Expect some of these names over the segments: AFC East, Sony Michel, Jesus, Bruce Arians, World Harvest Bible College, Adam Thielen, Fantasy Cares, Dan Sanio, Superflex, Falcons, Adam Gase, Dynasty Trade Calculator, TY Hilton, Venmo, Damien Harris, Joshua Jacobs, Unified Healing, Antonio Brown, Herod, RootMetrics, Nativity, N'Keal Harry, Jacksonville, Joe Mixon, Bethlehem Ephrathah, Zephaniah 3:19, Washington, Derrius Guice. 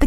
The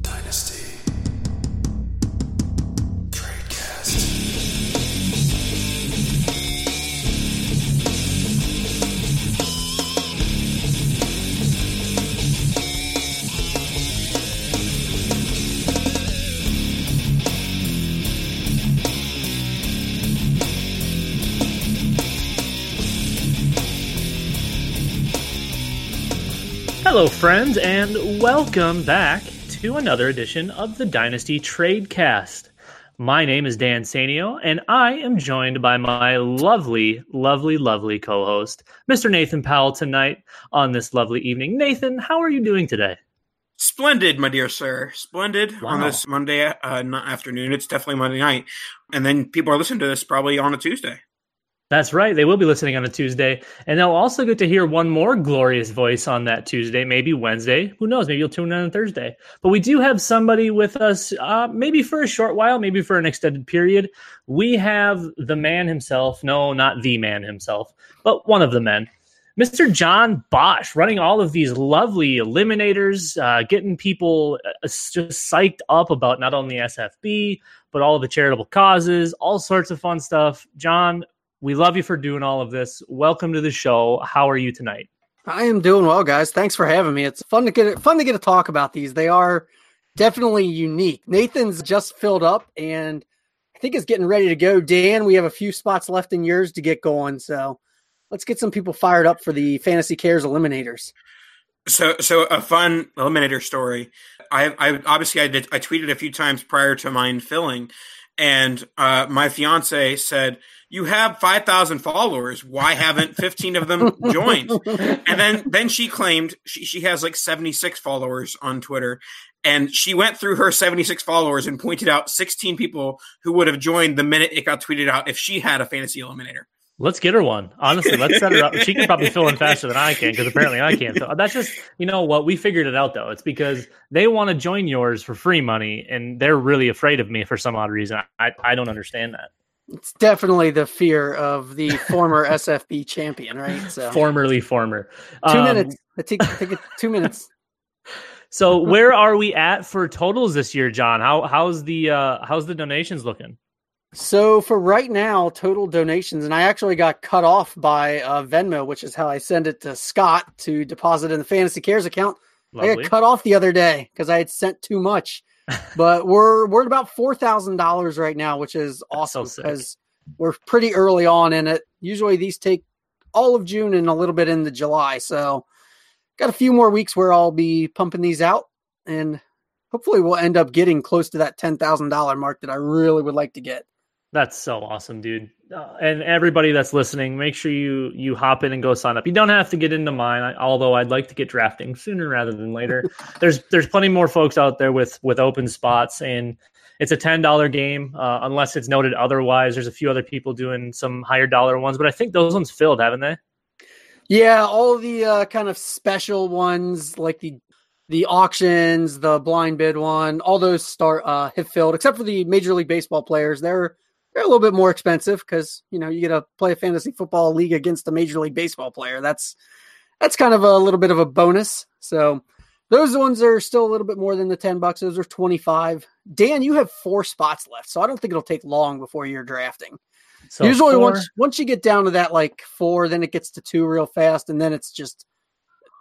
Dynasty TradeCast. Hello, friends, and welcome back to another edition of the Dynasty TradeCast. My name is Dan Sanio, and I am joined by my lovely co-host, Mr. Nathan Powell, tonight on this lovely evening. Nathan, how are you doing today? Splendid, my dear sir. Splendid. Wow. On this Monday afternoon. It's definitely Monday night. And then people are listening to this probably on a Tuesday. That's right. They will be listening on a Tuesday, and they'll also get to hear one more glorious voice on that Tuesday, maybe Wednesday. Who knows? Maybe you'll tune in on Thursday. But we do have somebody with us, maybe for a short while, maybe for an extended period. We have the man himself. No, not the man himself, but one of the men, Mr. John Bosch, running all of these lovely eliminators, getting people just psyched up about not only SFB, but all of the charitable causes, all sorts of fun stuff. John, we love you for doing all of this. Welcome to the show. How are you tonight? I am doing well, guys. Thanks for having me. It's fun to get a talk about these. They are definitely unique. Nathan's just filled up, and I think it's getting ready to go. Dan, we have a few spots left in yours to get going, so let's get some people fired up for the Fantasy Cares Eliminators. So a fun eliminator story. I tweeted a few times prior to mine filling, and my fiance said, "You have 5,000 followers. Why haven't 15 of them joined?" And then she claimed she has like 76 followers on Twitter. And she went through her 76 followers and pointed out 16 people who would have joined the minute it got tweeted out if she had a fantasy eliminator. Let's get her one. Honestly, let's set her up. She can probably fill in faster than I can because apparently I can't. So that's just, you know what? We figured it out, though. It's because they want to join yours for free money, and they're really afraid of me for some odd reason. I don't understand that. It's definitely the fear of the former SFB champion, right? So Formerly. 2 minutes. Take 2 minutes. So where are we at for totals this year, John? How's the donations looking? So for right now, total donations, and I actually got cut off by Venmo, which is how I send it to Scott to deposit in the Fantasy Cares account. Lovely. I got cut off the other day because I had sent too much. But we're at about $4,000 right now, which is awesome because we're pretty early on in it. Usually these take all of June and a little bit into July. So got a few more weeks where I'll be pumping these out, and hopefully we'll end up getting close to that $10,000 mark that I really would like to get. That's so awesome, dude. And everybody that's listening, make sure you hop in and go sign up. You don't have to get into mine, although I'd like to get drafting sooner rather than later. There's plenty more folks out there with open spots, and it's a $10 game unless it's noted otherwise. There's a few other people doing some higher dollar ones, but I think those ones filled, haven't they? Yeah, all the kind of special ones like the auctions, the blind bid one, all those have filled, except for the Major League Baseball players. They're a little bit more expensive because, you get to play a fantasy football league against a Major League Baseball player. That's kind of a little bit of a bonus. So those ones are still a little bit more than the $10. Those are 25. Dan, you have 4 spots left, so I don't think it'll take long before you're drafting. So usually 4. Once you get down to that, like 4, then it gets to 2 real fast. And then it's just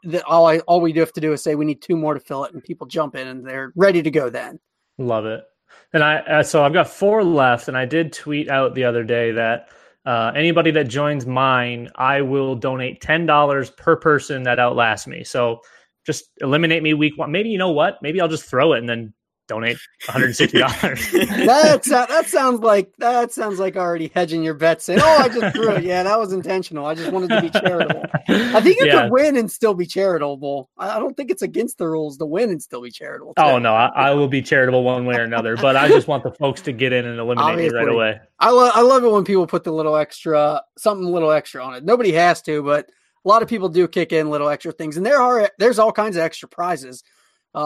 that all we have to do is say we need 2 more to fill it, and people jump in and they're ready to go then. Love it. And so I've got 4 left, and I did tweet out the other day that anybody that joins mine, I will donate $10 per person that outlasts me. So just eliminate me week 1. Maybe you know what? Maybe I'll just throw it and then donate $160. That sounds like already hedging your bets. Saying, "Oh, I just threw it. Yeah, that was intentional. I just wanted to be charitable." I think you could win and still be charitable. I don't think it's against the rules to win and still be charitable. Too. Oh no, I will be charitable one way or another. But I just want the folks to get in and eliminate me right away. I love it when people put the little extra on it. Nobody has to, but a lot of people do kick in little extra things, and there's all kinds of extra prizes.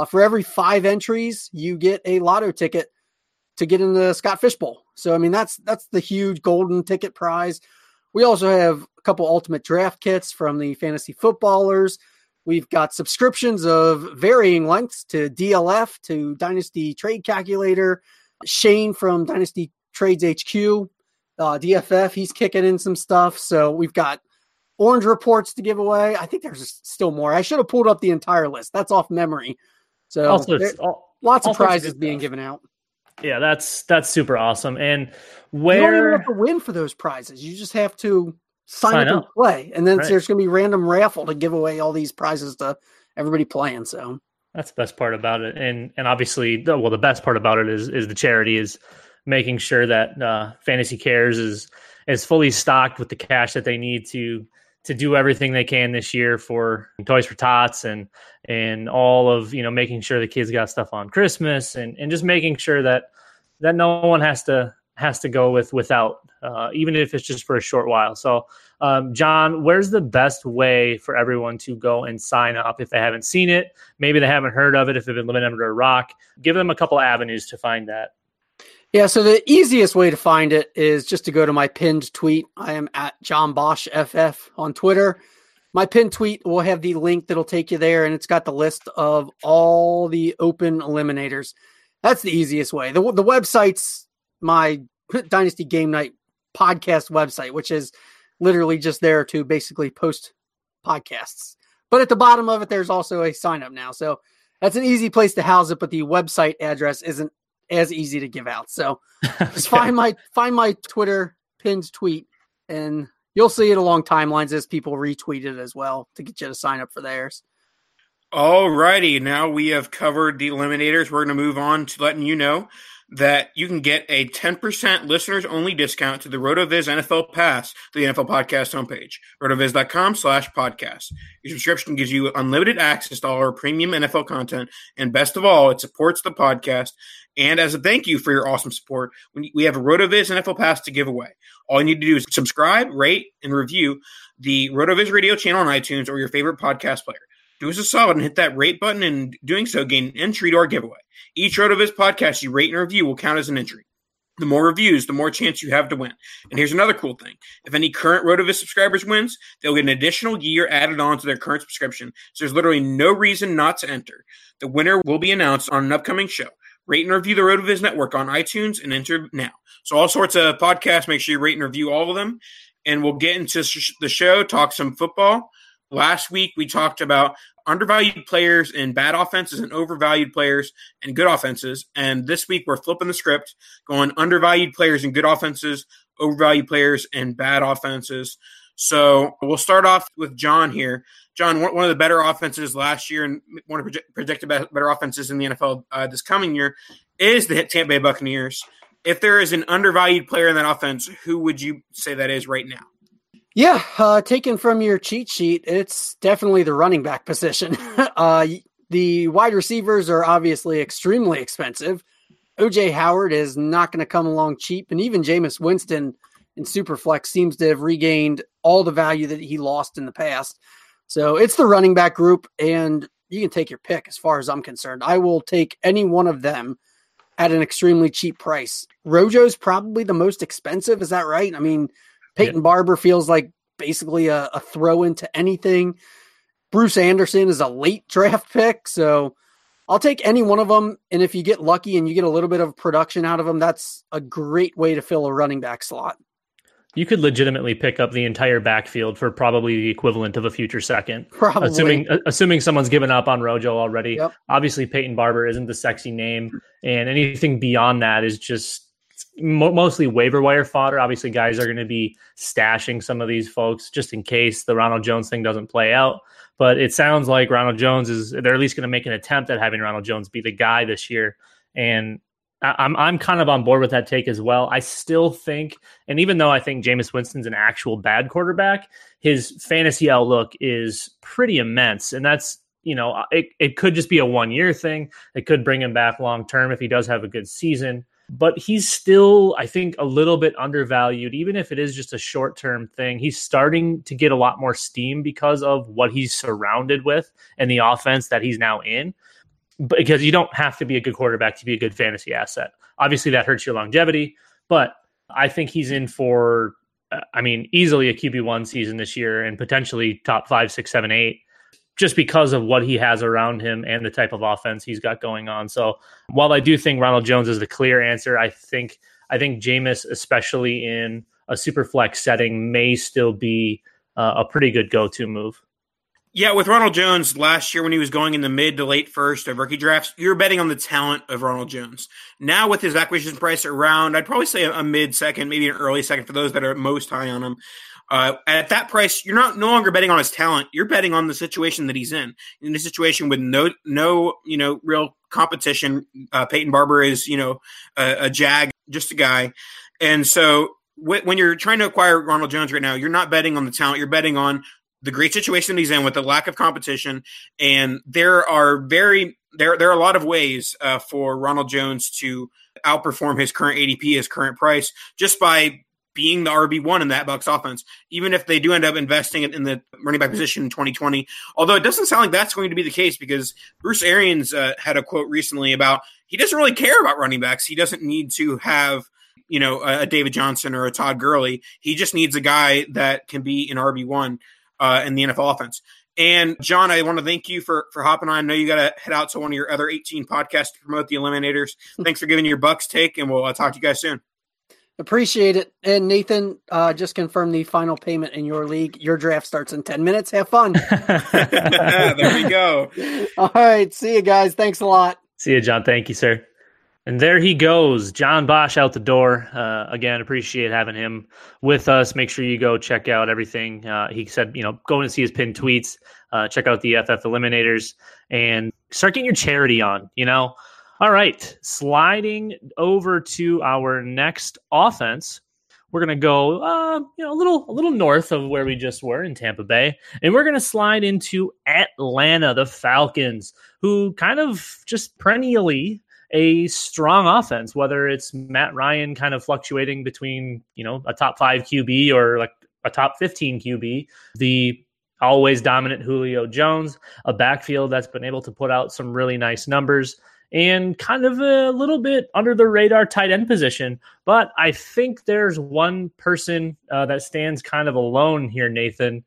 For every 5 entries, you get a lotto ticket to get into the Scott Fishbowl. So, I mean, that's the huge golden ticket prize. We also have a couple ultimate draft kits from the fantasy footballers. We've got subscriptions of varying lengths to DLF, to Dynasty Trade Calculator. Shane from Dynasty Trades HQ, DFF, he's kicking in some stuff. So we've got Orange Reports to give away. I think there's still more. I should have pulled up the entire list. That's off memory. So also, lots of prizes being given out. Yeah, that's super awesome. And you don't even have to win for those prizes. You just have to sign up and play. And then there's going to be random raffle to give away all these prizes to everybody playing. So that's the best part about it. And obviously, the best part about it is the charity is making sure that Fantasy Cares is fully stocked with the cash that they need to do everything they can this year for Toys for Tots and all of, making sure the kids got stuff on Christmas and just making sure that no one has to go without, even if it's just for a short while. So, John, where's the best way for everyone to go and sign up if they haven't seen it? Maybe they haven't heard of it if they've been living under a rock. Give them a couple avenues to find that. Yeah, so the easiest way to find it is just to go to my pinned tweet. I am at John Bosch FF on Twitter. My pinned tweet will have the link that'll take you there, and it's got the list of all the open eliminators. That's the easiest way. The website's my Dynasty Game Night podcast website, which is literally just there to basically post podcasts. But at the bottom of it, there's also a sign-up now. So that's an easy place to house it, but the website address isn't as easy to give out. So just find my Twitter pinned tweet, and you'll see it along timelines as people retweet it as well to get you to sign up for theirs. All righty. Now we have covered the eliminators. We're going to move on to letting you know that you can get a 10% listeners only discount to the RotoViz NFL Pass, the NFL podcast homepage, rotoviz.com/podcast. Your subscription gives you unlimited access to all our premium NFL content. And best of all, it supports the podcast. And as a thank you for your awesome support, we have a RotoViz NFL Pass to give away. All you need to do is subscribe, rate, and review the RotoViz radio channel on iTunes or your favorite podcast player. Do us a solid and hit that rate button, and doing so, gain an entry to our giveaway. Each RotoViz podcast you rate and review will count as an entry. The more reviews, the more chance you have to win. And here's another cool thing. If any current RotoViz subscribers wins, they'll get an additional year added on to their current subscription, so there's literally no reason not to enter. The winner will be announced on an upcoming show. Rate and review the RotoViz network on iTunes and enter now. So all sorts of podcasts, make sure you rate and review all of them. And we'll get into the show, talk some football. Last week, we talked about undervalued players in bad offenses and overvalued players in good offenses. And this week we're flipping the script, going undervalued players in good offenses, overvalued players in bad offenses. So we'll start off with John here. John, one of the better offenses last year and one of the projected better offenses in the NFL this coming year is the Tampa Bay Buccaneers. If there is an undervalued player in that offense, who would you say that is right now? Yeah, taken from your cheat sheet, it's definitely the running back position. The wide receivers are obviously extremely expensive. O.J. Howard is not going to come along cheap, and even Jameis Winston in Superflex seems to have regained all the value that he lost in the past. So it's the running back group, and you can take your pick as far as I'm concerned. I will take any one of them at an extremely cheap price. Rojo's probably the most expensive, is that right? I mean, Peyton Barber feels like basically a throw into anything. Bruce Anderson is a late draft pick, so I'll take any one of them. And if you get lucky and you get a little bit of production out of them, that's a great way to fill a running back slot. You could legitimately pick up the entire backfield for probably the equivalent of a future second, probably. Assuming someone's given up on Rojo already. Yep. Obviously, Peyton Barber isn't the sexy name, and anything beyond that is just mostly waiver wire fodder. Obviously, guys are going to be stashing some of these folks just in case the Ronald Jones thing doesn't play out. But it sounds like Ronald Jones they're at least going to make an attempt at having Ronald Jones be the guy this year. And I'm kind of on board with that take as well. I still think, and even though I think Jameis Winston's an actual bad quarterback, his fantasy outlook is pretty immense. And that's, it could just be a 1 year thing. It could bring him back long term if he does have a good season. But he's still, I think, a little bit undervalued, even if it is just a short-term thing. He's starting to get a lot more steam because of what he's surrounded with and the offense that he's now in. Because you don't have to be a good quarterback to be a good fantasy asset. Obviously, that hurts your longevity, but I think he's in for, easily a QB1 season this year and potentially top 5, 6, 7, 8. Just because of what he has around him and the type of offense he's got going on. So while I do think Ronald Jones is the clear answer, I think Jameis, especially in a super flex setting, may still be a pretty good go-to move. Yeah, with Ronald Jones last year when he was going in the mid to late first of rookie drafts, you're betting on the talent of Ronald Jones. Now with his acquisition price around, I'd probably say a mid-second, maybe an early second for those that are most high on him. At that price, you're no longer betting on his talent. You're betting on the situation that he's in. In a situation with no real competition. Peyton Barber is, a jag, just a guy. And so when you're trying to acquire Ronald Jones right now, you're not betting on the talent. You're betting on the great situation that he's in with the lack of competition. And there are a lot of ways for Ronald Jones to outperform his current ADP, his current price, just by being the RB1 in that Bucs offense, even if they do end up investing in the running back position in 2020. Although it doesn't sound like that's going to be the case because Bruce Arians had a quote recently about he doesn't really care about running backs. He doesn't need to have a David Johnson or a Todd Gurley. He just needs a guy that can be an RB1 in the NFL offense. And John, I want to thank you for hopping on. I know you got to head out to one of your other 18 podcasts to promote the Eliminators. Thanks for giving your Bucs take, and we'll talk to you guys soon. Appreciate it. And Nathan, just confirm the final payment in your league. Your draft starts in 10 minutes. Have fun. There we go. All right. See you guys. Thanks a lot. See you, John. Thank you, sir. And there he goes. John Bosch out the door. Again, appreciate having him with us. Make sure you go check out everything. He said, go and see his pinned tweets. Check out the FF Eliminators and start getting your charity on, All right, sliding over to our next offense, we're going to go a little north of where we just were in Tampa Bay, and we're going to slide into Atlanta, the Falcons, who kind of just perennially a strong offense, whether it's Matt Ryan kind of fluctuating between, a top 5 QB or like a top 15 QB, the always dominant Julio Jones, a backfield that's been able to put out some really nice numbers, and kind of a little bit under the radar tight end position. But I think there's one person that stands kind of alone here, Nathan,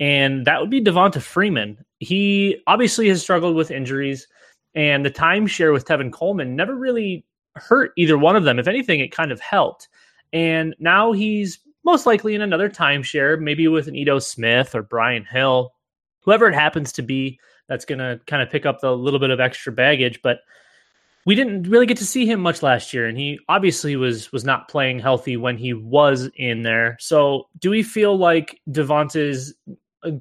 and that would be Devonta Freeman. He obviously has struggled with injuries, and the timeshare with Tevin Coleman never really hurt either one of them. If anything, it kind of helped. And now he's most likely in another timeshare, maybe with an Edo Smith or Brian Hill, whoever it happens to be, that's going to kind of pick up the little bit of extra baggage. But we didn't really get to see him much last year, and he obviously was not playing healthy when he was in there. So do we feel like Devonta is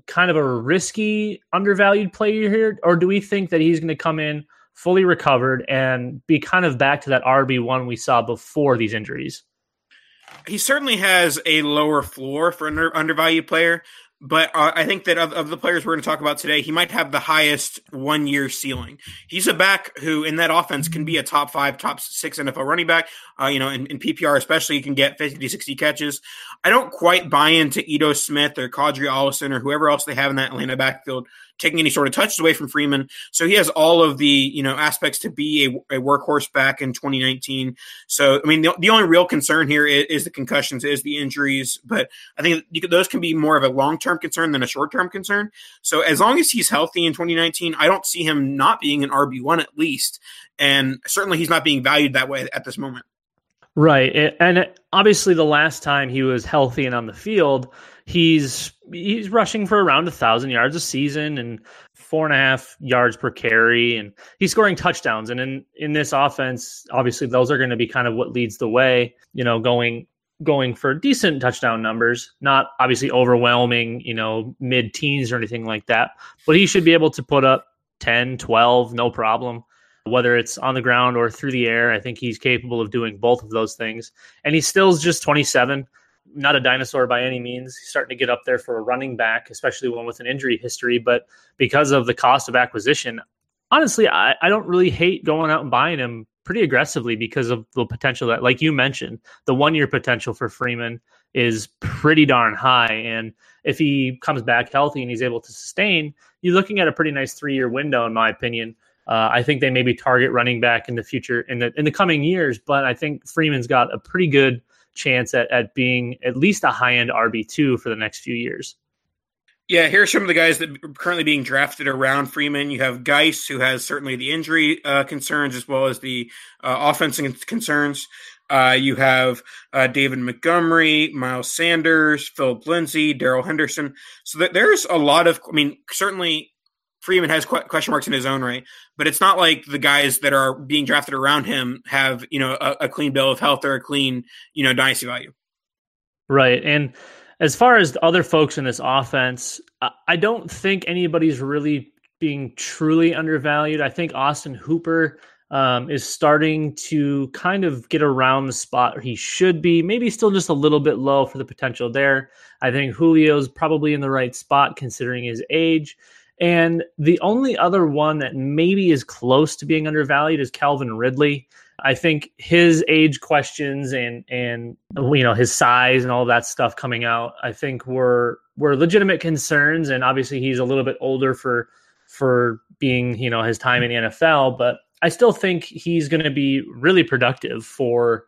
kind of a risky, undervalued player here, or do we think that he's going to come in fully recovered and be kind of back to that RB1 we saw before these injuries? He certainly has a lower floor for an undervalued player, but I think that of the players we're going to talk about today, he might have the highest one-year ceiling. He's a back who, in that offense, can be a top five, top six NFL running back. In PPR especially, you can get 50 to 60 catches. I don't quite buy into Edo Smith or Kadri Allison or whoever else they have in that Atlanta backfield taking any sort of touches away from Freeman. So he has all of the aspects to be a workhorse back in 2019. So, I mean, the only real concern here is the concussions, is the injuries. But I think those can be more of a long-term concern than a short-term concern. So as long as he's healthy in 2019, I don't see him not being an RB1 at least. And certainly he's not being valued that way at this moment. Right. And obviously the last time he was healthy and on the field, he's rushing for around 1,000 yards a season and 4.5 yards per carry, and he's scoring touchdowns. And in this offense, obviously those are going to be kind of what leads the way, going for decent touchdown numbers, not obviously overwhelming, mid-teens or anything like that, but he should be able to put up 10, 12, no problem, whether it's on the ground or through the air. I think he's capable of doing both of those things. And he still is just 27. Not a dinosaur by any means. He's starting to get up there for a running back, especially one with an injury history. But because of the cost of acquisition, honestly, I don't really hate going out and buying him pretty aggressively because of the potential that, like you mentioned, the one-year potential for Freeman is pretty darn high. And if he comes back healthy and he's able to sustain, you're looking at a pretty nice 3-year window, in my opinion. I think they maybe target running back in the future, in the coming years. But I think Freeman's got a pretty good chance at being at least a high-end RB2 for the next few years. Yeah, here are some of the guys that are currently being drafted around Freeman. You have Guice, who has certainly the injury concerns as well as the offensive concerns. You have David Montgomery, Miles Sanders, Philip Lindsay, Darrell Henderson. So there's a lot of – I mean, certainly Freeman has question marks in his own right, but it's not like the guys that are being drafted around him have, a clean bill of health or a clean, dynasty value. Right. And as far as the other folks in this offense, I don't think anybody's really being truly undervalued. I think Austin Hooper is starting to kind of get around the spot he should be, maybe still just a little bit low for the potential there. I think Julio's probably in the right spot considering his age. And the only other one that maybe is close to being undervalued is Calvin Ridley. I think his age questions and his size and all that stuff coming out, I think were legitimate concerns. And obviously he's a little bit older for being, his time in the NFL, but I still think he's going to be really productive for,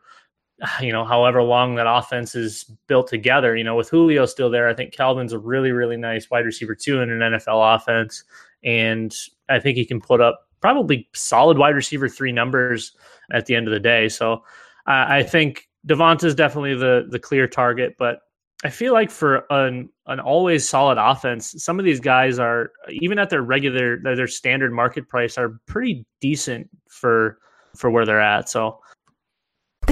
however long that offense is built together. With Julio still there, I think Calvin's a really, really nice wide receiver too in an NFL offense. And I think he can put up probably solid wide receiver 3 numbers at the end of the day. So I think Devonta is definitely the clear target, but I feel like for an always solid offense, some of these guys are, even at their standard market price, are pretty decent for where they're at. So the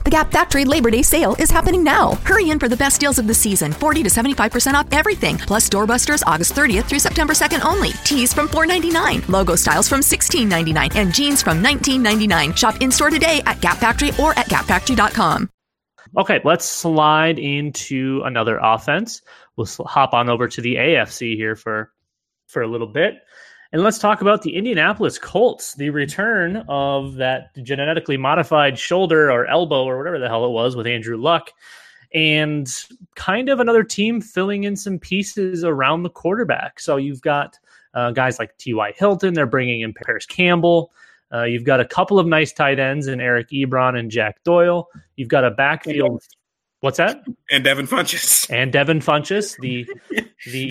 The Gap Factory Labor Day sale is happening now. Hurry in for the best deals of the season. 40 to 75% off everything. Plus doorbusters August 30th through September 2nd only. Tees from $4.99. Logo styles from $16.99. And jeans from $19.99. Shop in-store today at Gap Factory or at GapFactory.com. Okay, let's slide into another offense. We'll hop on over to the AFC here for a little bit. And let's talk about the Indianapolis Colts, the return of that genetically modified shoulder or elbow or whatever the hell it was with Andrew Luck, and kind of another team filling in some pieces around the quarterback. So you've got guys like TY Hilton. They're bringing in Paris Campbell. You've got a couple of nice tight ends in Eric Ebron and Jack Doyle. You've got a backfield. What's that? And Devin Funchess. The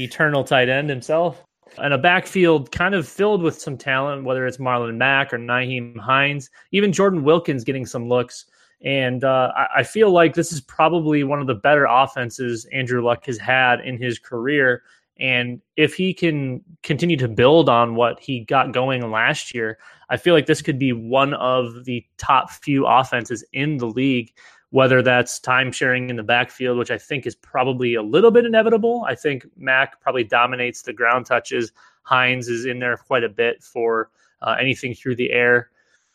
eternal tight end himself. and a backfield kind of filled with some talent, whether it's Marlon Mack or Nyheim Hines, even Jordan Wilkins getting some looks. And I feel like this is probably one of the better offenses Andrew Luck has had in his career. And if he can continue to build on what he got going last year, I feel like this could be one of the top few offenses in the league, whether that's time sharing in the backfield, which I think is probably a little bit inevitable. I think Mack probably dominates the ground touches. Hines is in there quite a bit for anything through the air.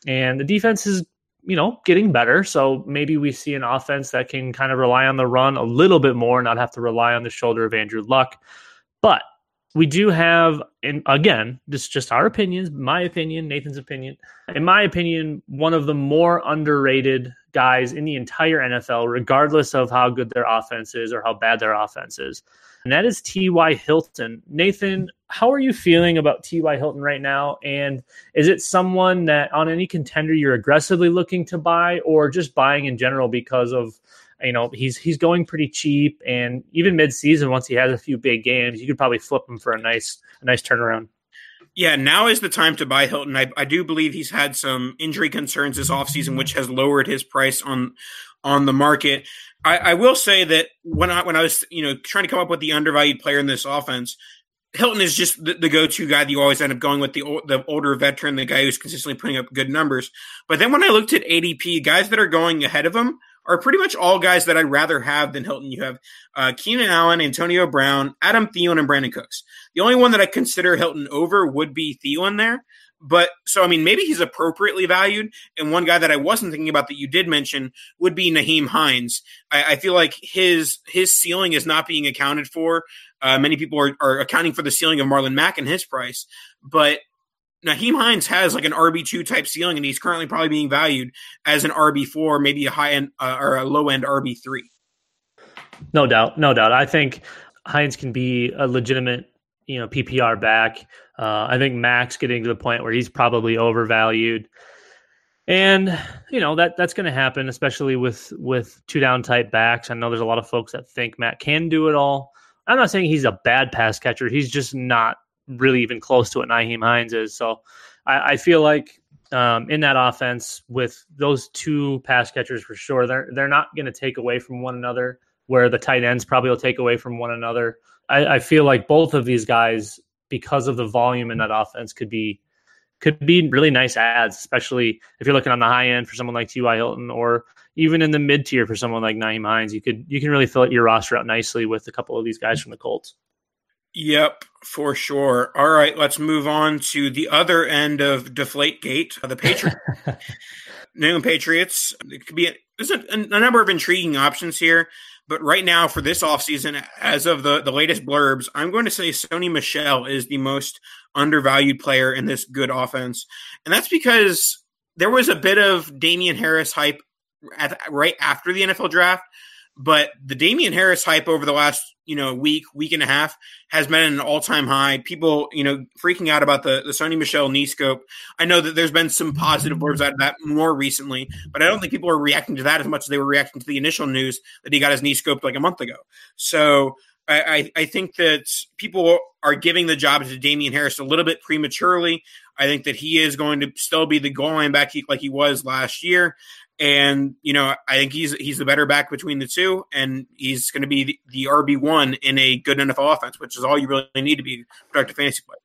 And the defense is, you know, getting better. So maybe we see an offense that can kind of rely on the run a little bit more, not have to rely on the shoulder of Andrew Luck. But we do have, and again, this is just our opinions, my opinion, Nathan's opinion. In my opinion, one of the more underrated guys in the entire NFL, regardless of how good their offense is or how bad their offense is. And that is TY Hilton. Nathan, how are you feeling about TY Hilton right now? And is it someone that on any contender you're aggressively looking to buy, or just buying in general because of, you know, he's going pretty cheap, and even mid-season, once he has a few big games, you could probably flip him for a nice turnaround. Yeah, now is the time to buy Hilton. I do believe he's had some injury concerns this offseason, which has lowered his price on the market. I will say that when I was, you know, trying to come up with the undervalued player in this offense, Hilton is just the go-to guy that you always end up going with, the older veteran, the guy who's consistently putting up good numbers. But then when I looked at ADP, guys that are going ahead of him are pretty much all guys that I'd rather have than Hilton. You have Keenan Allen, Antonio Brown, Adam Thielen, and Brandon Cooks. The only one that I consider Hilton over would be Thielen there. But so, I mean, maybe he's appropriately valued. And one guy that I wasn't thinking about that you did mention would be Nyheim Hines. I feel like his ceiling is not being accounted for. Many people are accounting for the ceiling of Marlon Mack and his price. But Nyheim Hines has like an RB2 type ceiling, and he's currently probably being valued as an RB4, maybe a high end or a low end RB3. No doubt. I think Hines can be a legitimate, you know, PPR back. I think Mack's getting to the point where he's probably overvalued, and you know that's going to happen, especially with two down type backs. I know there's a lot of folks that think Mack can do it all. I'm not saying he's a bad pass catcher. He's just not really even close to what Nyheim Hines is. So I feel like in that offense with those two pass catchers for sure, they're not going to take away from one another, where the tight ends probably will take away from one another. I feel like both of these guys, because of the volume in that offense, could be really nice ads, especially if you're looking on the high end for someone like T.Y. Hilton, or even in the mid tier for someone like Nyheim Hines. You can really fill your roster out nicely with a couple of these guys from the Colts. Yep, for sure. All right, let's move on to the other end of Deflategate, the Patriots. New England Patriots. It could be there's a number of intriguing options here, but right now for this offseason, as of the latest blurbs, I'm going to say Sony Michel is the most undervalued player in this good offense, and that's because there was a bit of Damian Harris hype right after the NFL draft. But the Damian Harris hype over the last, you know, week and a half has been an all-time high. People, you know, freaking out about the Sony Michel knee scope. I know that there's been some positive words out of that more recently, but I don't think people are reacting to that as much as they were reacting to the initial news that he got his knee scoped like a month ago. So I think that people are giving the job to Damian Harris a little bit prematurely. I think that he is going to still be the goal line back like he was last year. And, you know, I think he's the better back between the two, and he's going to be the RB1 in a good NFL offense, which is all you really need to be a productive fantasy player.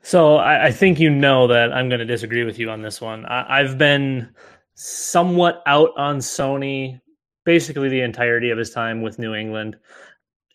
So I think, you know, that I'm going to disagree with you on this one. I've been somewhat out on Sony basically the entirety of his time with New England.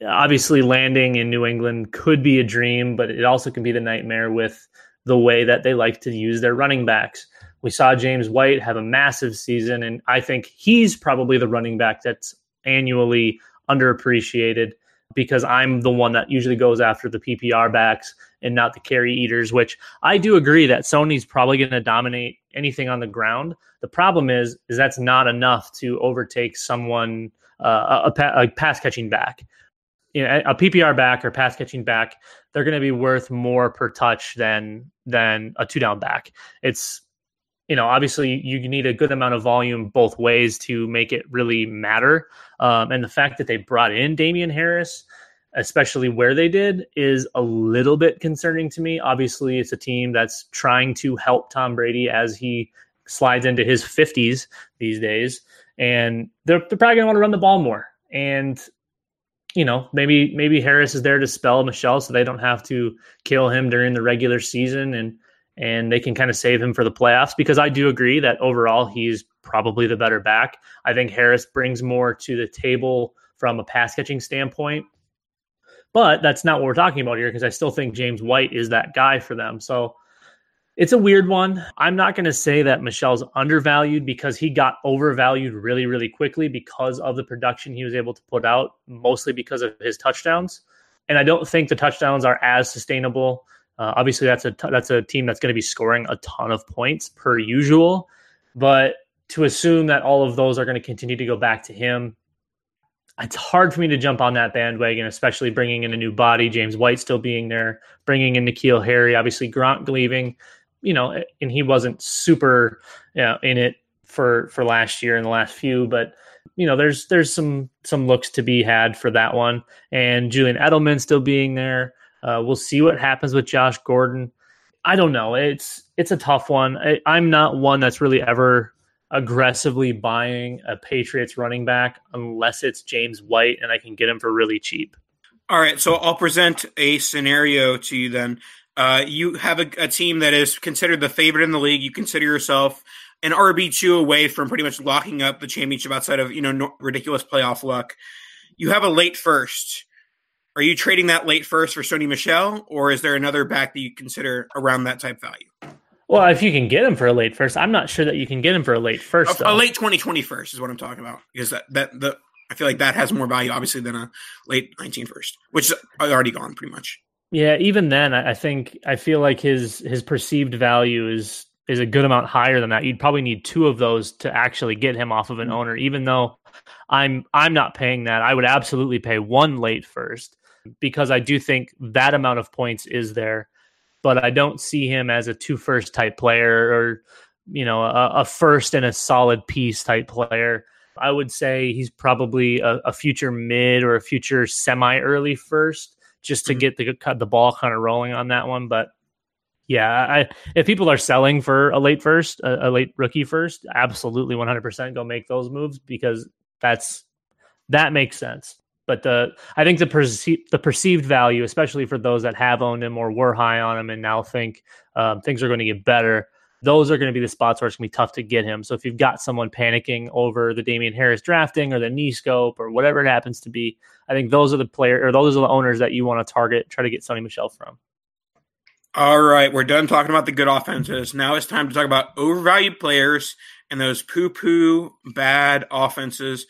Obviously, landing in New England could be a dream, but it also can be the nightmare with the way that they like to use their running backs. We saw James White have a massive season, and I think he's probably the running back that's annually underappreciated, because I'm the one that usually goes after the PPR backs and not the carry eaters, which I do agree that Sony's probably going to dominate anything on the ground. The problem is that's not enough to overtake someone, a pass-catching back. You know, a PPR back or pass catching back, they're going to be worth more per touch than a two down back. It's, you know, obviously you need a good amount of volume both ways to make it really matter. And the fact that they brought in Damian Harris, especially where they did, is a little bit concerning to me. Obviously, it's a team that's trying to help Tom Brady as he slides into his 50s these days, and they're probably going to want to run the ball more. And, you know, maybe Harris is there to spell Michel so they don't have to kill him during the regular season, and they can kind of save him for the playoffs, because I do agree that overall he's probably the better back. I think Harris brings more to the table from a pass catching standpoint, but that's not what we're talking about here, because I still think James White is that guy for them. So it's a weird one. I'm not going to say that Michel's undervalued, because he got overvalued really, really quickly because of the production he was able to put out, mostly because of his touchdowns. And I don't think the touchdowns are as sustainable. Obviously, that's a team that's going to be scoring a ton of points per usual. But to assume that all of those are going to continue to go back to him, it's hard for me to jump on that bandwagon, especially bringing in a new body, James White still being there, bringing in N'Keal Harry, obviously Gronk leaving, you know, and he wasn't super, you know, in it for last year and the last few, but you know, there's some looks to be had for that one. And Julian Edelman still being there. We'll see what happens with Josh Gordon. I don't know. It's a tough one. I'm not one that's really ever aggressively buying a Patriots running back unless it's James White and I can get him for really cheap. All right. So I'll present a scenario to you then. You have a team that is considered the favorite in the league. You consider yourself an RB2 away from pretty much locking up the championship outside of, you know, ridiculous playoff luck. You have a late first. Are you trading that late first for Sony Michel, or is there another back that you consider around that type value? Well, if you can get him for a late first, I'm not sure that you can get him for a late first. A late 2020 first is what I'm talking about, because that I feel like that has more value, obviously, than a late 19 first, which is already gone pretty much. Yeah, even then, I feel like his perceived value is a good amount higher than that. You'd probably need two of those to actually get him off of an owner, even though I'm not paying that. I would absolutely pay one late first, because I do think that amount of points is there. But I don't see him as a 2 first type player, or, you know, a first and a solid piece type player. I would say he's probably a future mid or a future semi early first, just to get the ball kind of rolling on that one. But yeah, if people are selling for a late first, a late rookie first, absolutely 100% go make those moves, because that makes sense. But I think the perceived value, especially for those that have owned him or were high on him and now think things are going to get better, those are going to be the spots where it's going to be tough to get him. So if you've got someone panicking over the Damian Harris drafting or the knee scope or whatever it happens to be, I think those are the owners that you want to target, try to get Sony Michel from. All right, we're done talking about the good offenses. Now it's time to talk about overvalued players and those poo-poo bad offenses.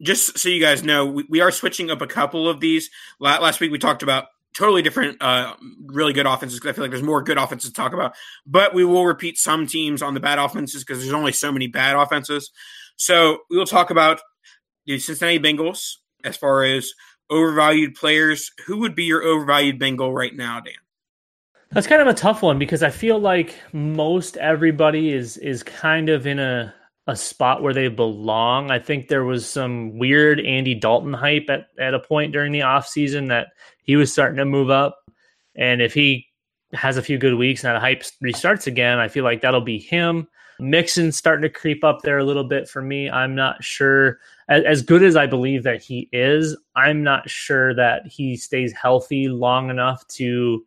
Just so you guys know, we are switching up a couple of these. Last week we talked about totally different, really good offenses, because I feel like there's more good offenses to talk about. But we will repeat some teams on the bad offenses, because there's only so many bad offenses. So we will talk about the Cincinnati Bengals as far as overvalued players. Who would be your overvalued Bengal right now, Dan? That's kind of a tough one, because I feel like most everybody is kind of in a spot where they belong. I think there was some weird Andy Dalton hype at a point during the offseason that he was starting to move up. And if he has a few good weeks and that hype restarts again, I feel like that'll be him. Mixon's starting to creep up there a little bit for me. I'm not sure. As good as I believe that he is, I'm not sure that he stays healthy long enough to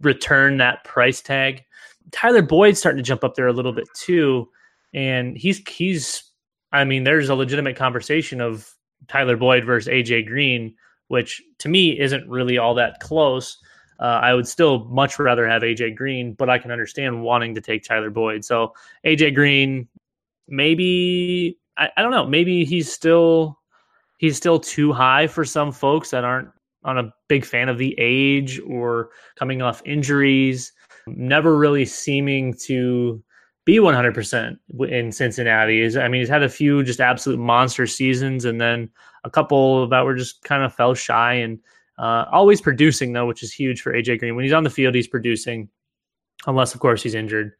return that price tag. Tyler Boyd's starting to jump up there a little bit too. And he's there's a legitimate conversation of Tyler Boyd versus AJ Green, which to me isn't really all that close. I would still much rather have AJ Green, but I can understand wanting to take Tyler Boyd. So AJ Green, maybe, I don't know, maybe he's still too high for some folks that aren't a big fan of the age or coming off injuries, never really seeming to be 100% in Cincinnati. He's had a few just absolute monster seasons, and then a couple that were just kind of fell shy, and always producing though, which is huge for AJ Green. When he's on the field, he's producing, unless of course he's injured.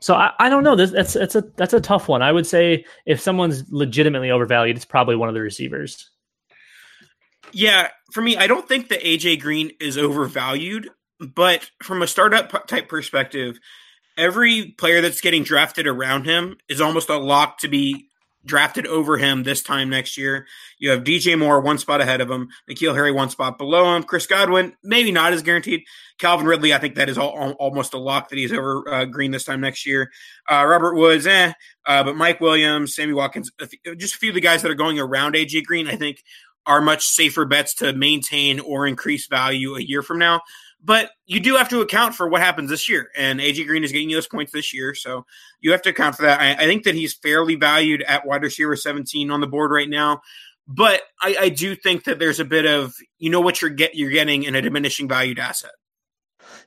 So I don't know. That's a tough one. I would say if someone's legitimately overvalued, it's probably one of the receivers. Yeah, for me, I don't think that AJ Green is overvalued, but from a startup type perspective, every player that's getting drafted around him is almost a lock to be drafted over him this time next year. You have DJ Moore one spot ahead of him, N'Keal Harry one spot below him, Chris Godwin maybe not as guaranteed, Calvin Ridley I think that is almost a lock that he's over Green this time next year. Robert Woods, but Mike Williams, Sammy Watkins, just a few of the guys that are going around AJ Green I think are much safer bets to maintain or increase value a year from now. But you do have to account for what happens this year, and AJ Green is getting you those points this year, so you have to account for that. I think that he's fairly valued at wide receiver 17 on the board right now, but I do think that there's a bit of what you're getting in a diminishing valued asset.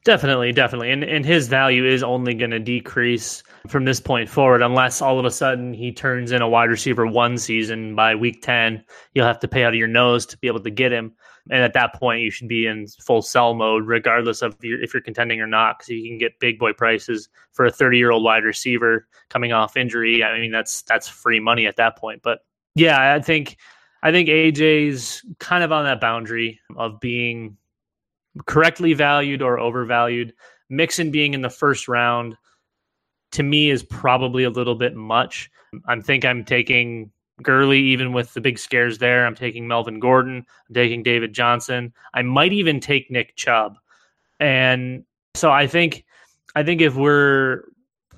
Definitely. And his value is only going to decrease from this point forward, unless all of a sudden he turns in a wide receiver one season by week 10. You'll have to pay out of your nose to be able to get him. And at that point, you should be in full sell mode, regardless of if you're contending or not, because you can get big boy prices for a 30-year-old wide receiver coming off injury. I mean, that's free money at that point. But yeah, I think AJ's kind of on that boundary of being correctly valued or overvalued. Mixon being in the first round to me is probably a little bit much. I think I'm taking Gurley, even with the big scares there. I'm taking Melvin Gordon. I'm taking David Johnson. I might even take Nick Chubb. And so I think if we're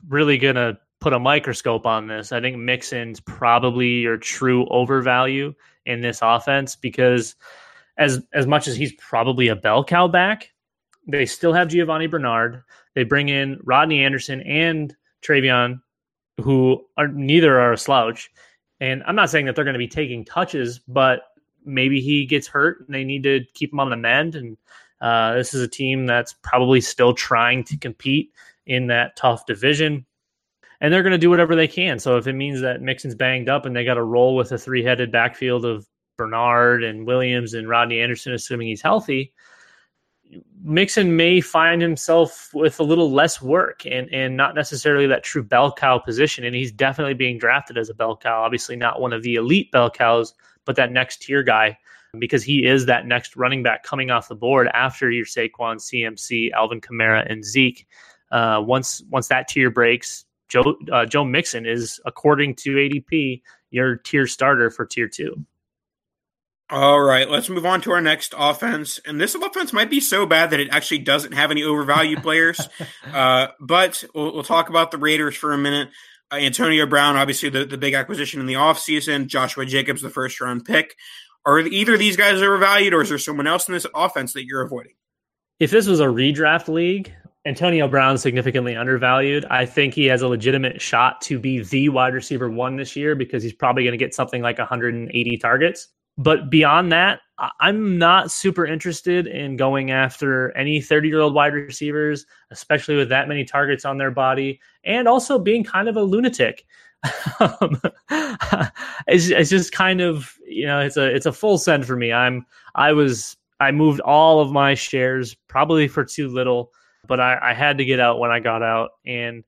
really going to put a microscope on this, I think Mixon's probably your true overvalue in this offense, because as much as he's probably a bell cow back, they still have Giovanni Bernard. They bring in Rodney Anderson and Trevion, who neither are a slouch. And I'm not saying that they're going to be taking touches, but maybe he gets hurt and they need to keep him on the mend. And this is a team that's probably still trying to compete in that tough division, and they're going to do whatever they can. So if it means that Mixon's banged up and they got to roll with a three-headed backfield of Bernard and Williams and Rodney Anderson, assuming he's healthy, Mixon may find himself with a little less work and not necessarily that true bell cow position. And he's definitely being drafted as a bell cow, obviously not one of the elite bell cows, but that next tier guy, because he is that next running back coming off the board after your Saquon, CMC, Alvin Kamara, and Zeke. Once that tier breaks, Joe Mixon is, according to ADP, your tier starter for tier two. All right, let's move on to our next offense. And this offense might be so bad that it actually doesn't have any overvalued players. But we'll talk about the Raiders for a minute. Antonio Brown, obviously the big acquisition in the offseason. Joshua Jacobs, the first-round pick. Are either of these guys overvalued, or is there someone else in this offense that you're avoiding? If this was a redraft league, Antonio Brown significantly undervalued. I think he has a legitimate shot to be the wide receiver one this year, because he's probably going to get something like 180 targets. But beyond that, I'm not super interested in going after any 30-year-old wide receivers, especially with that many targets on their body, and also being kind of a lunatic. It's just kind of, it's a full send for me. I moved all of my shares probably for too little, but I had to get out when I got out, and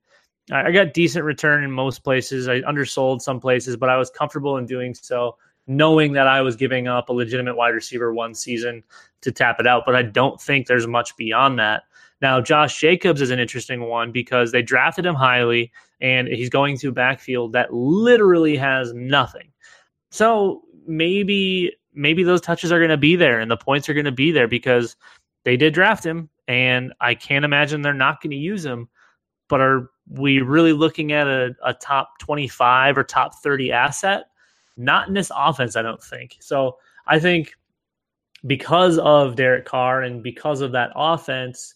I got decent return in most places. I undersold some places, but I was comfortable in doing so, knowing that I was giving up a legitimate wide receiver one season to tap it out. But I don't think there's much beyond that. Now, Josh Jacobs is an interesting one because they drafted him highly, and he's going to a backfield that literally has nothing. So maybe those touches are going to be there and the points are going to be there, because they did draft him, and I can't imagine they're not going to use him. But are we really looking at a top 25 or top 30 asset? Not in this offense, I don't think. So I think because of Derek Carr and because of that offense,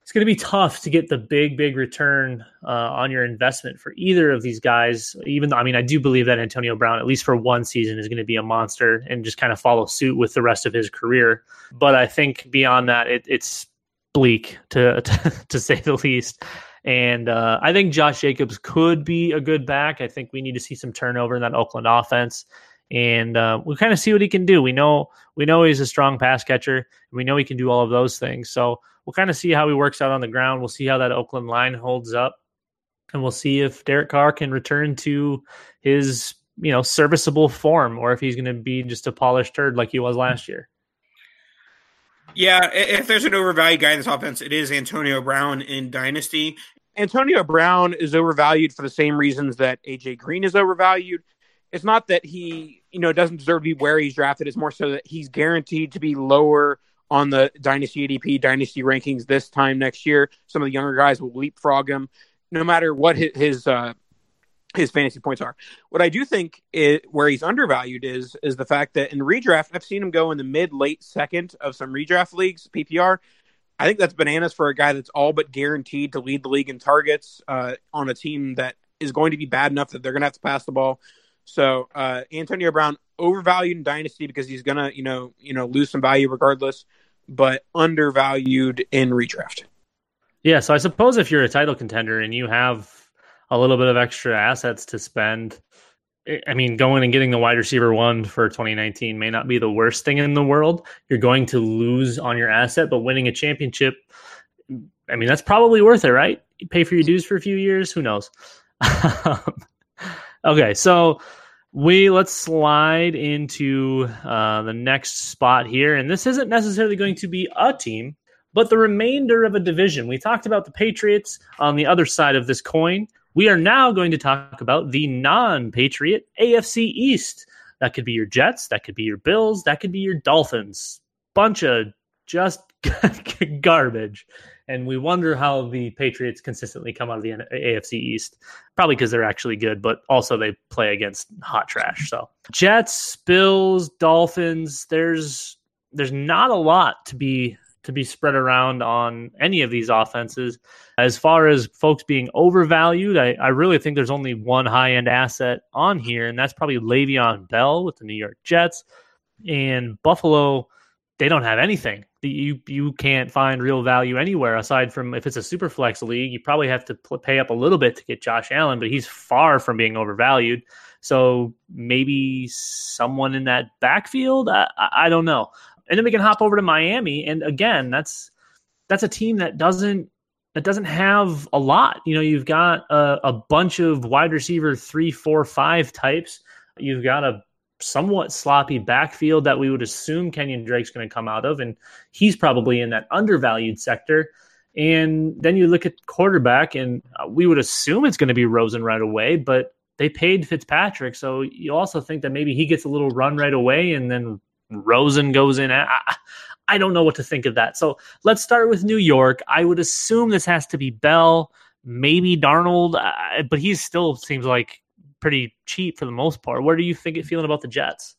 it's going to be tough to get the big return on your investment for either of these guys. Even though, I do believe that Antonio Brown, at least for one season, is going to be a monster and just kind of follow suit with the rest of his career. But I think beyond that, it's bleak to say the least. And I think Josh Jacobs could be a good back. I think we need to see some turnover in that Oakland offense, and we'll kind of see what he can do. We know he's a strong pass catcher, and we know he can do all of those things. So we'll kind of see how he works out on the ground. We'll see how that Oakland line holds up, and we'll see if Derek Carr can return to his you know, serviceable form, or if he's going to be just a polished turd like he was last year. Yeah, if there's an overvalued guy in this offense, it is Antonio Brown in Dynasty. Antonio Brown is overvalued for the same reasons that AJ Green is overvalued. It's not that he, you know, doesn't deserve to be where he's drafted. It's more so that he's guaranteed to be lower on the Dynasty ADP, Dynasty rankings this time next year. Some of the younger guys will leapfrog him, no matter what his fantasy points are. What I do think is where he's undervalued is the fact that in redraft, I've seen him go in the mid-late second of some redraft leagues, PPR. I think that's bananas for a guy that's all but guaranteed to lead the league in targets on a team that is going to be bad enough that they're going to have to pass the ball. So Antonio Brown overvalued in Dynasty because he's going to, you know, lose some value regardless, but undervalued in redraft. Yeah, so I suppose if you're a title contender and you have a little bit of extra assets to spend, I mean, going and getting the wide receiver one for 2019 may not be the worst thing in the world. You're going to lose on your asset, but winning a championship, I mean, that's probably worth it, right? You pay for your dues for a few years. Who knows? Okay, so let's slide into the next spot here. And this isn't necessarily going to be a team, but the remainder of a division. We talked about the Patriots on the other side of this coin. We are now going to talk about the non-Patriot AFC East. That could be your Jets. That could be your Bills. That could be your Dolphins. Bunch of just garbage. And we wonder how the Patriots consistently come out of the AFC East. Probably because they're actually good, but also they play against hot trash. So Jets, Bills, Dolphins, there's not a lot to be spread around on any of these offenses. As far as folks being overvalued, I really think there's only one high-end asset on here, and that's probably Le'Veon Bell with the New York Jets. And Buffalo, they don't have anything. You can't find real value anywhere aside from if it's a super flex league. You probably have to pay up a little bit to get Josh Allen, but he's far from being overvalued. So maybe someone in that backfield? I don't know. And then we can hop over to Miami, and again, that's a team that doesn't have a lot. You know, you've got a bunch of wide receiver 3, 4, 5 types. You've got a somewhat sloppy backfield that we would assume Kenyon Drake's going to come out of, and he's probably in that undervalued sector. And then you look at quarterback, and we would assume it's going to be Rosen right away, but they paid Fitzpatrick, so you also think that maybe he gets a little run right away, and then Rosen goes in. I don't know what to think of that. So let's start with New York. I would assume this has to be Bell, maybe Darnold, but he still seems like pretty cheap for the most part. Where do you feeling about the Jets?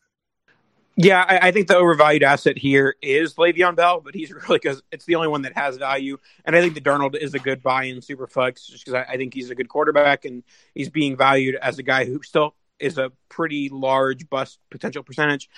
Yeah, I think the overvalued asset here is Le'Veon Bell, but he's really because it's the only one that has value. And I think the Darnold is a good buy in Superflex just because I think he's a good quarterback and he's being valued as a guy who still is a pretty large bust potential percentage.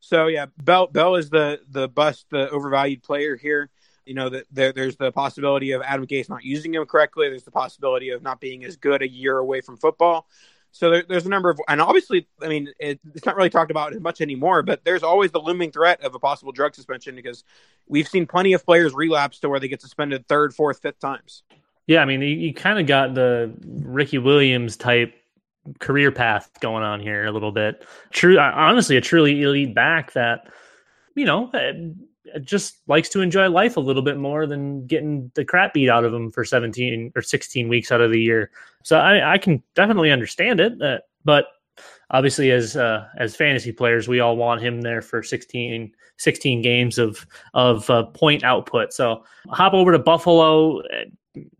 So yeah, Bell is the bust, the overvalued player here. You know, there's the possibility of Adam Gase not using him correctly. There's the possibility of not being as good a year away from football. So there's a number of, and obviously, I mean, it's not really talked about as much anymore. But there's always the looming threat of a possible drug suspension because we've seen plenty of players relapse to where they get suspended third, fourth, fifth times. Yeah, I mean, you kind of got the Ricky Williams type career path going on here a little bit. True, honestly, a truly elite back that, you know, just likes to enjoy life a little bit more than getting the crap beat out of him for 17 or 16 weeks out of the year. So I can definitely understand it, but obviously as fantasy players, we all want him there for 16 games of point output. So hop over to Buffalo.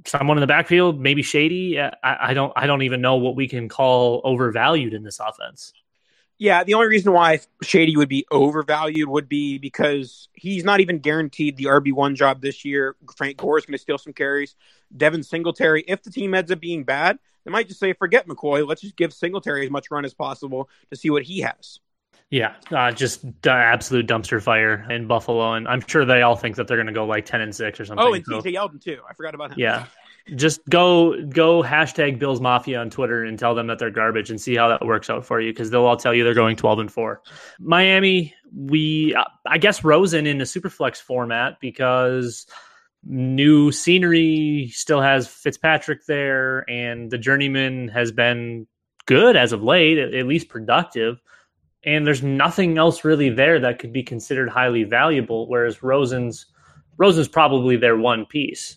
Someone in the backfield, maybe Shady. I don't even know what we can call overvalued in this offense. Yeah, the only reason why Shady would be overvalued would be because he's not even guaranteed the RB1 job this year. Frank Gore's going to steal some carries. Devin Singletary, if the team ends up being bad, they might just say, forget McCoy. Let's just give Singletary as much run as possible to see what he has. Yeah, just absolute dumpster fire in Buffalo, and I'm sure they all think that they're going to go like 10-6 or something. Oh, and TJ Yeldon too. I forgot about him. Yeah, just go hashtag Bills Mafia on Twitter and tell them that they're garbage and see how that works out for you because they'll all tell you they're going 12-4. Miami, I guess Rosen in the Superflex format because new scenery still has Fitzpatrick there, and the journeyman has been good as of late, at least productive. And there's nothing else really there that could be considered highly valuable, whereas Rosen's probably their one piece.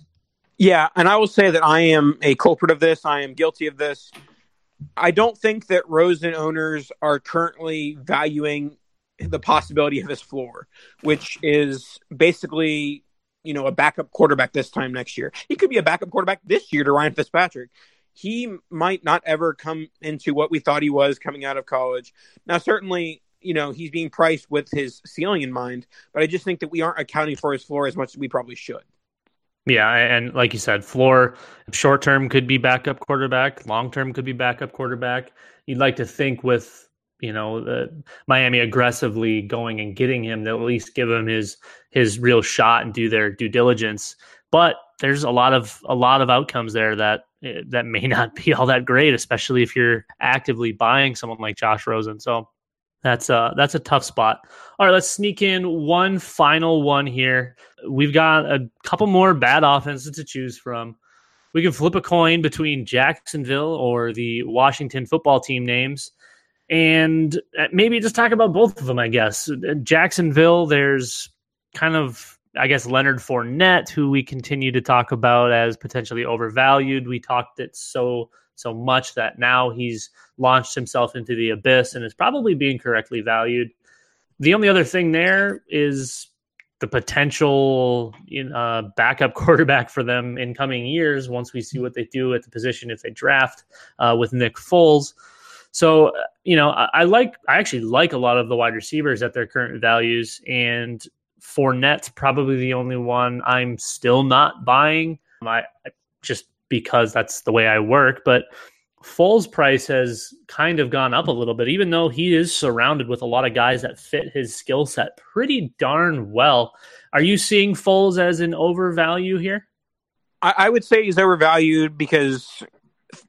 Yeah, and I will say that I am a culprit of this. I am guilty of this. I don't think that Rosen owners are currently valuing the possibility of his floor, which is basically, you know, a backup quarterback this time next year. He could be a backup quarterback this year to Ryan Fitzpatrick. He might not ever come into what we thought he was coming out of college. Now, certainly, you know, he's being priced with his ceiling in mind, but I just think that we aren't accounting for his floor as much as we probably should. Yeah, and like you said, floor, short-term could be backup quarterback, long-term could be backup quarterback. You'd like to think with, you know, Miami aggressively going and getting him, they'll at least give him his real shot and do their due diligence. But there's a lot of outcomes there that may not be all that great, especially if you're actively buying someone like Josh Rosen. So that's a tough spot. All right, let's sneak in one final one here. We've got a couple more bad offenses to choose from. We can flip a coin between Jacksonville or the Washington football team names, and maybe just talk about both of them, I guess. Jacksonville, there's kind of, I guess, Leonard Fournette, who we continue to talk about as potentially overvalued. We talked it so much that now he's launched himself into the abyss and is probably being correctly valued. The only other thing there is the potential backup quarterback for them in coming years once we see what they do at the position if they draft with Nick Foles. So, you know, I actually like a lot of the wide receivers at their current values, and Fournette's probably the only one I'm still not buying. I just because that's the way I work. But Foles' price has kind of gone up a little bit, even though he is surrounded with a lot of guys that fit his skill set pretty darn well. Are you seeing Foles as an overvalue here? I would say he's overvalued because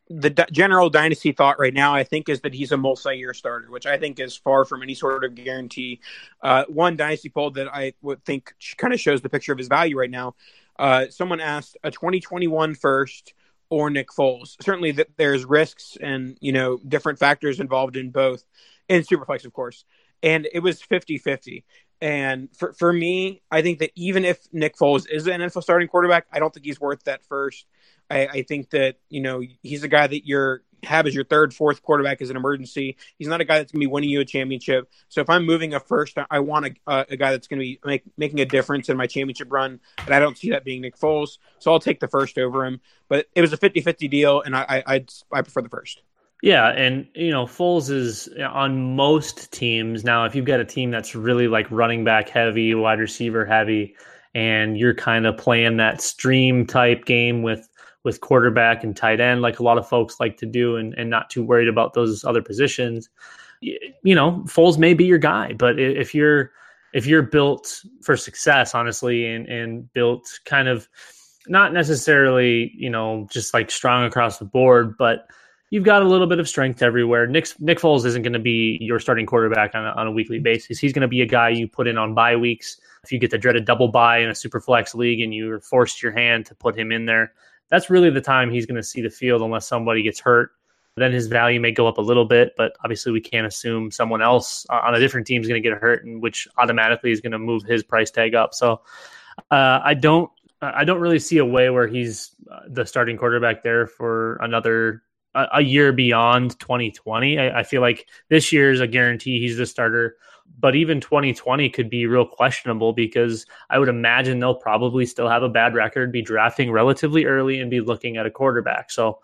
the general dynasty thought right now, I think, is that he's a multi-year starter, which I think is far from any sort of guarantee. One dynasty poll that I would think kind of shows the picture of his value right now. Someone asked a 2021 first or Nick Foles. Certainly that there's risks and, you know, different factors involved in both, in Superflex, of course. And it was 50-50. And for me, I think that even if Nick Foles is an NFL starting quarterback, I don't think he's worth that first. I think that, you know, he's a guy that you have as your third, fourth quarterback as an emergency. He's not a guy that's going to be winning you a championship. So if I'm moving a first, I want a guy that's going to be making a difference in my championship run, and I don't see that being Nick Foles. So I'll take the first over him. But it was a 50-50 deal, and I prefer the first. Yeah, and, you know, Foles is on most teams. Now, if you've got a team that's really like running back heavy, wide receiver heavy, and you're kind of playing that stream type game with quarterback and tight end, like a lot of folks like to do, and not too worried about those other positions, you know, Foles may be your guy. But if you're built for success, honestly, and built kind of not necessarily, you know, just like strong across the board, but you've got a little bit of strength everywhere. Nick Foles isn't going to be your starting quarterback on a weekly basis. He's going to be a guy you put in on bye weeks. If you get the dreaded double bye in a super flex league and you're forced your hand to put him in there, that's really the time he's going to see the field unless somebody gets hurt. Then his value may go up a little bit, but obviously we can't assume someone else on a different team is going to get hurt, and which automatically is going to move his price tag up. So I don't really see a way where he's the starting quarterback there for another a year beyond 2020. I feel like this year is a guarantee he's the starter, but even 2020 could be real questionable because I would imagine they'll probably still have a bad record, be drafting relatively early, and be looking at a quarterback. So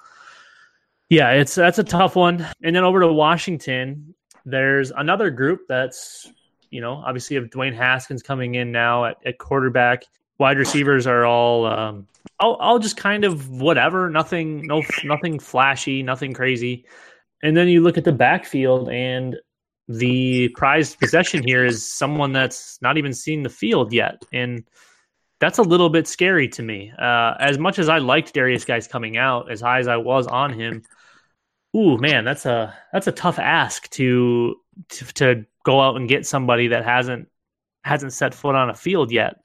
yeah, that's a tough one. And then over to Washington, there's another group that's, you know, obviously you have Dwayne Haskins coming in now at quarterback. Wide receivers are all I'll just kind of whatever, nothing flashy, nothing crazy. And then you look at the backfield, and the prized possession here is someone that's not even seen the field yet. And that's a little bit scary to me. As much as I liked Derrius Guice coming out, as high as I was on him, ooh, man, that's a tough ask to go out and get somebody that hasn't set foot on a field yet.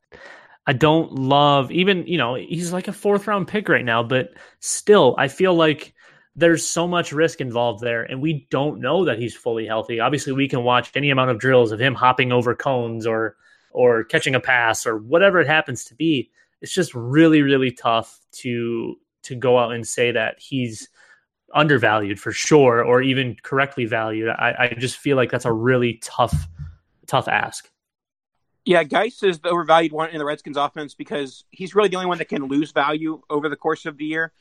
I don't love, even, you know, he's like a 4th round pick right now, but still I feel like there's so much risk involved there, and we don't know that he's fully healthy. Obviously, we can watch any amount of drills of him hopping over cones or catching a pass or whatever it happens to be. It's just really, really tough to go out and say that he's undervalued for sure or even correctly valued. I just feel like that's a really tough ask. Yeah, Guice is the overvalued one in the Redskins offense because he's really the only one that can lose value over the course of the year.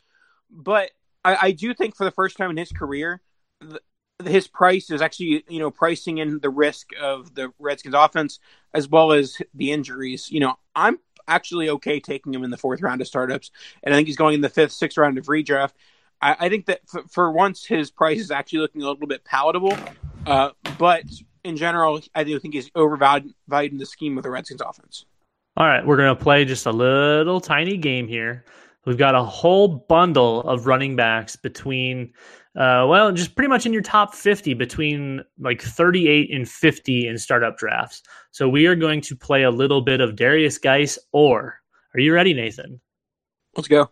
But I do think for the first time in his career, his price is actually, pricing in the risk of the Redskins offense as well as the injuries. I'm actually okay taking him in the fourth round of startups, and I think he's going in the fifth, sixth round of redraft. I think that for once his price is actually looking a little bit palatable, but in general, I do think he's overvalued in the scheme of the Redskins offense. All right, we're going to play just a little tiny game here. We've got a whole bundle of running backs between, just pretty much in your top 50 between like 38 and 50 in startup drafts. So we are going to play a little bit of Derrius Guice or, are you ready, Nathan? Let's go.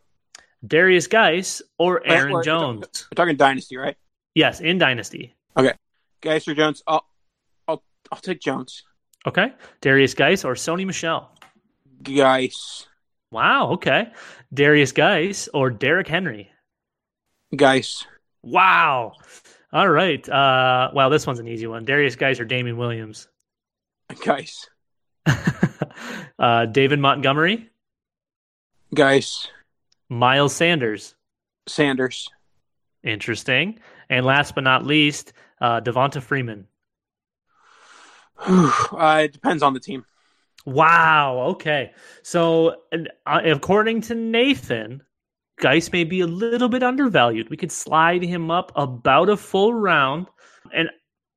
Derrius Guice or Aaron Jones. We're talking Dynasty, right? Yes, in Dynasty. Okay. Guice or Jones? I'll take Jones. Okay. Derrius Guice or Sony Michel? Guice. Wow, okay. Derrius Guice or Derrick Henry? Guice. Wow. All right. This one's an easy one. Derrius Guice or Damien Williams? Guice. David Montgomery? Guice. Miles Sanders? Sanders. Interesting. And last but not least, Devonta Freeman. It depends on the team. Wow. Okay. So according to Nathan, Guice may be a little bit undervalued. We could slide him up about a full round. And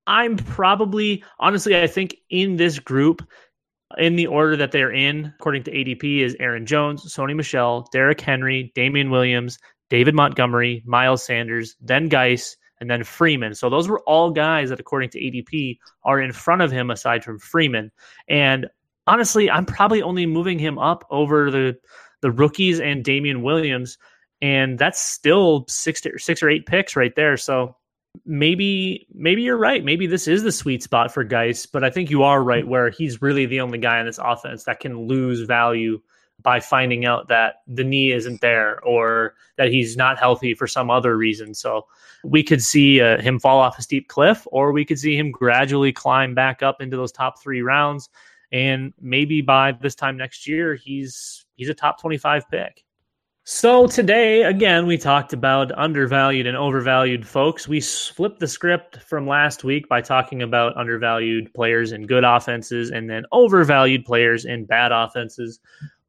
I'm probably, honestly, I think in this group, in the order that they're in, according to ADP, is Aaron Jones, Sony Michel, Derrick Henry, Damien Williams, David Montgomery, Miles Sanders, then Guice, and then Freeman. So those were all guys that, according to ADP, are in front of him aside from Freeman. And honestly, I'm probably only moving him up over the rookies and Damien Williams, and that's still six or eight picks right there. So maybe you're right. Maybe this is the sweet spot for Guice, but I think you are right where he's really the only guy in this offense that can lose value by finding out that the knee isn't there or that he's not healthy for some other reason. So we could see him fall off a steep cliff, or we could see him gradually climb back up into those top three rounds. And maybe by this time next year, he's a top 25 pick. So today, again, we talked about undervalued and overvalued folks. We flipped the script from last week by talking about undervalued players in good offenses and then overvalued players in bad offenses.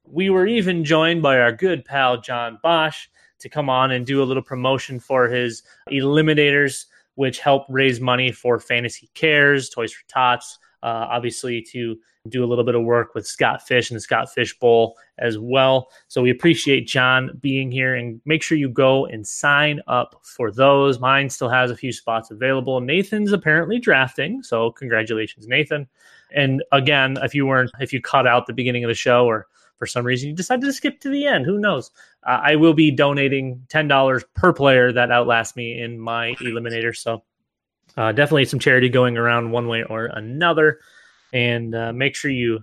We were even joined by our good pal, John Bosch, to come on and do a little promotion for his Eliminators, which help raise money for Fantasy Cares, Toys for Tots, obviously to do a little bit of work with Scott Fish and the Scott Fishbowl as well. So we appreciate John being here, and make sure you go and sign up for those. Mine still has a few spots available. Nathan's apparently drafting. So congratulations, Nathan. And again, if you cut out the beginning of the show, or for some reason you decided to skip to the end, who knows? I will be donating $10 per player that outlasts me in my Eliminator. So definitely some charity going around one way or another. And make sure you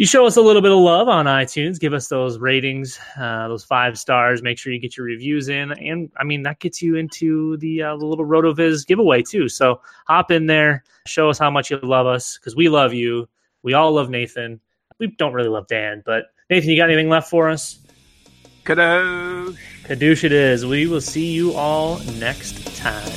show us a little bit of love on iTunes. Give us those ratings, those 5 stars. Make sure you get your reviews in. And, that gets you into the little RotoViz giveaway, too. So hop in there. Show us how much you love us, because we love you. We all love Nathan. We don't really love Dan. But, Nathan, you got anything left for us? Kadoosh. Kadoosh it is. We will see you all next time.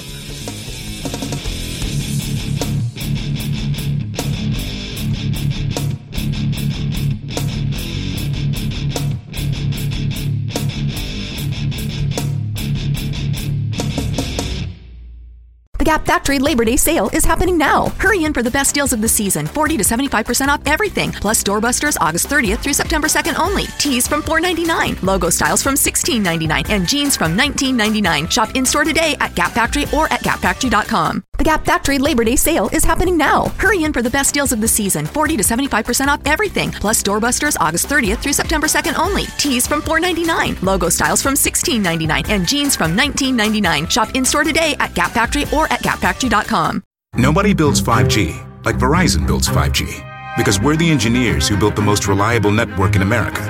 Gap Factory Labor Day sale is happening now. Hurry in for the best deals of the season. 40 to 75% off everything. Plus doorbusters August 30th through September 2nd only. Tees from $4.99. Logo styles from $16.99. And jeans from $19.99. Shop in-store today at Gap Factory or at GapFactory.com. The The Gap Factory Labor Day sale is happening now. Hurry in for the best deals of the season, 40 to 75% off everything, plus doorbusters August 30th through September 2nd only. Tees from $4.99, logo styles from $16.99, and jeans from $19.99. Shop in-store today at Gap Factory or at gapfactory.com. Nobody builds 5G like Verizon builds 5G, because we're the engineers who built the most reliable network in America.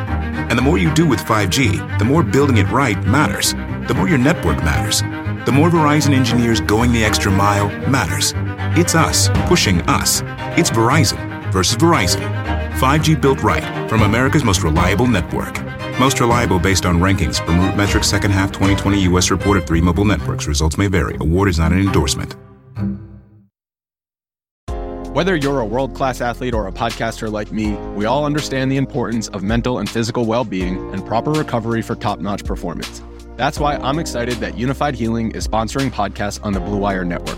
And the more you do with 5G, the more building it right matters. The more your network matters. The more Verizon engineers going the extra mile matters. It's us pushing us. It's Verizon versus Verizon. 5G built right from America's most reliable network. Most reliable based on rankings from RootMetrics second half 2020 U.S. report of three mobile networks. Results may vary. Award is not an endorsement. Whether you're a world-class athlete or a podcaster like me, we all understand the importance of mental and physical well-being and proper recovery for top-notch performance. That's why I'm excited that Unified Healing is sponsoring podcasts on the Blue Wire Network.